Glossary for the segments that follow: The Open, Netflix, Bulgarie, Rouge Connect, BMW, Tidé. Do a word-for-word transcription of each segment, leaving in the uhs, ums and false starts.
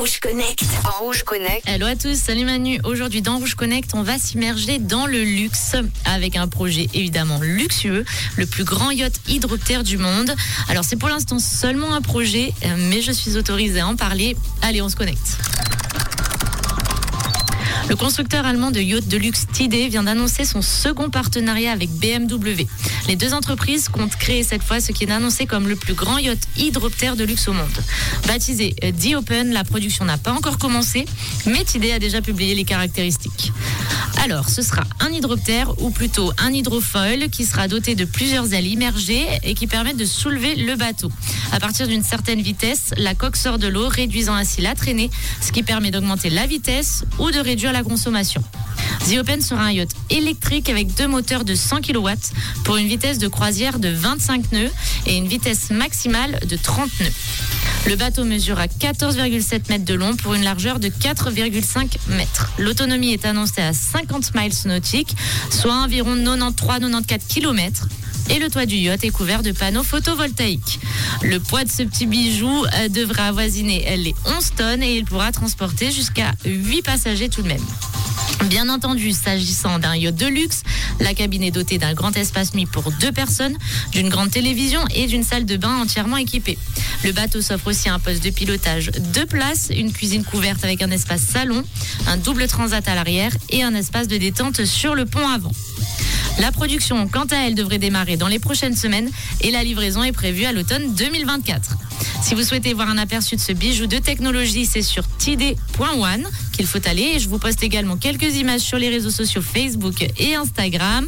Rouge Connect. En Rouge Connect. Hello à tous, salut Manu. Aujourd'hui dans Rouge Connect, on va s'immerger dans le luxe avec un projet évidemment luxueux, le plus grand yacht hydroptère du monde. Alors c'est pour l'instant seulement un projet, mais je suis autorisée à en parler. Allez, on se connecte. Le constructeur allemand de yachts de luxe Tidé vient d'annoncer son second partenariat avec B M W. Les deux entreprises comptent créer cette fois ce qui est annoncé comme le plus grand yacht hydroptère de luxe au monde. Baptisé The Open, la production n'a pas encore commencé, mais Tidé a déjà publié les caractéristiques. Alors, ce sera un hydroptère, ou plutôt un hydrofoil, qui sera doté de plusieurs ailes immergées et qui permettent de soulever le bateau. À partir d'une certaine vitesse, la coque sort de l'eau, réduisant ainsi la traînée, ce qui permet d'augmenter la vitesse ou de réduire la consommation. The Open sera un yacht électrique avec deux moteurs de cent kilowatts pour une vitesse de croisière de vingt-cinq nœuds et une vitesse maximale de trente nœuds. Le bateau mesurera quatorze virgule sept mètres de long pour une largeur de quatre virgule cinq mètres. L'autonomie est annoncée à cinquante miles nautiques, soit environ quatre-vingt-treize à quatre-vingt-quatorze kilomètres. Et le toit du yacht est couvert de panneaux photovoltaïques. Le poids de ce petit bijou devra avoisiner les onze tonnes et il pourra transporter jusqu'à huit passagers tout de même. Bien entendu, s'agissant d'un yacht de luxe, la cabine est dotée d'un grand espace nuit pour deux personnes, d'une grande télévision et d'une salle de bain entièrement équipée. Le bateau s'offre aussi un poste de pilotage deux places, une cuisine couverte avec un espace salon, un double transat à l'arrière et un espace de détente sur le pont avant. La production, quant à elle, devrait démarrer dans les prochaines semaines et la livraison est prévue à l'automne deux mille vingt-quatre. Si vous souhaitez voir un aperçu de ce bijou de technologie, c'est sur T D.one qu'il faut aller. Et je vous poste également quelques images sur les réseaux sociaux Facebook et Instagram.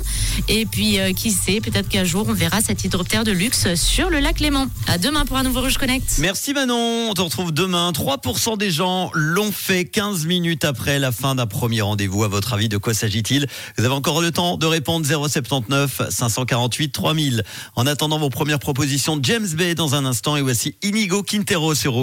Et puis, euh, qui sait, peut-être qu'un jour, on verra cet hydroptère de luxe sur le lac Léman. À demain pour un nouveau Rouge Connect. Merci Manon, on te retrouve demain. trois pour cent des gens l'ont fait quinze minutes après la fin d'un premier rendez-vous. À votre avis, de quoi s'agit-il ? Vous avez encore le temps de répondre zéro sept neuf cinq quatre huit trois mille. En attendant vos premières propositions, James Bay dans un instant. Et voici Inigo Quintero sur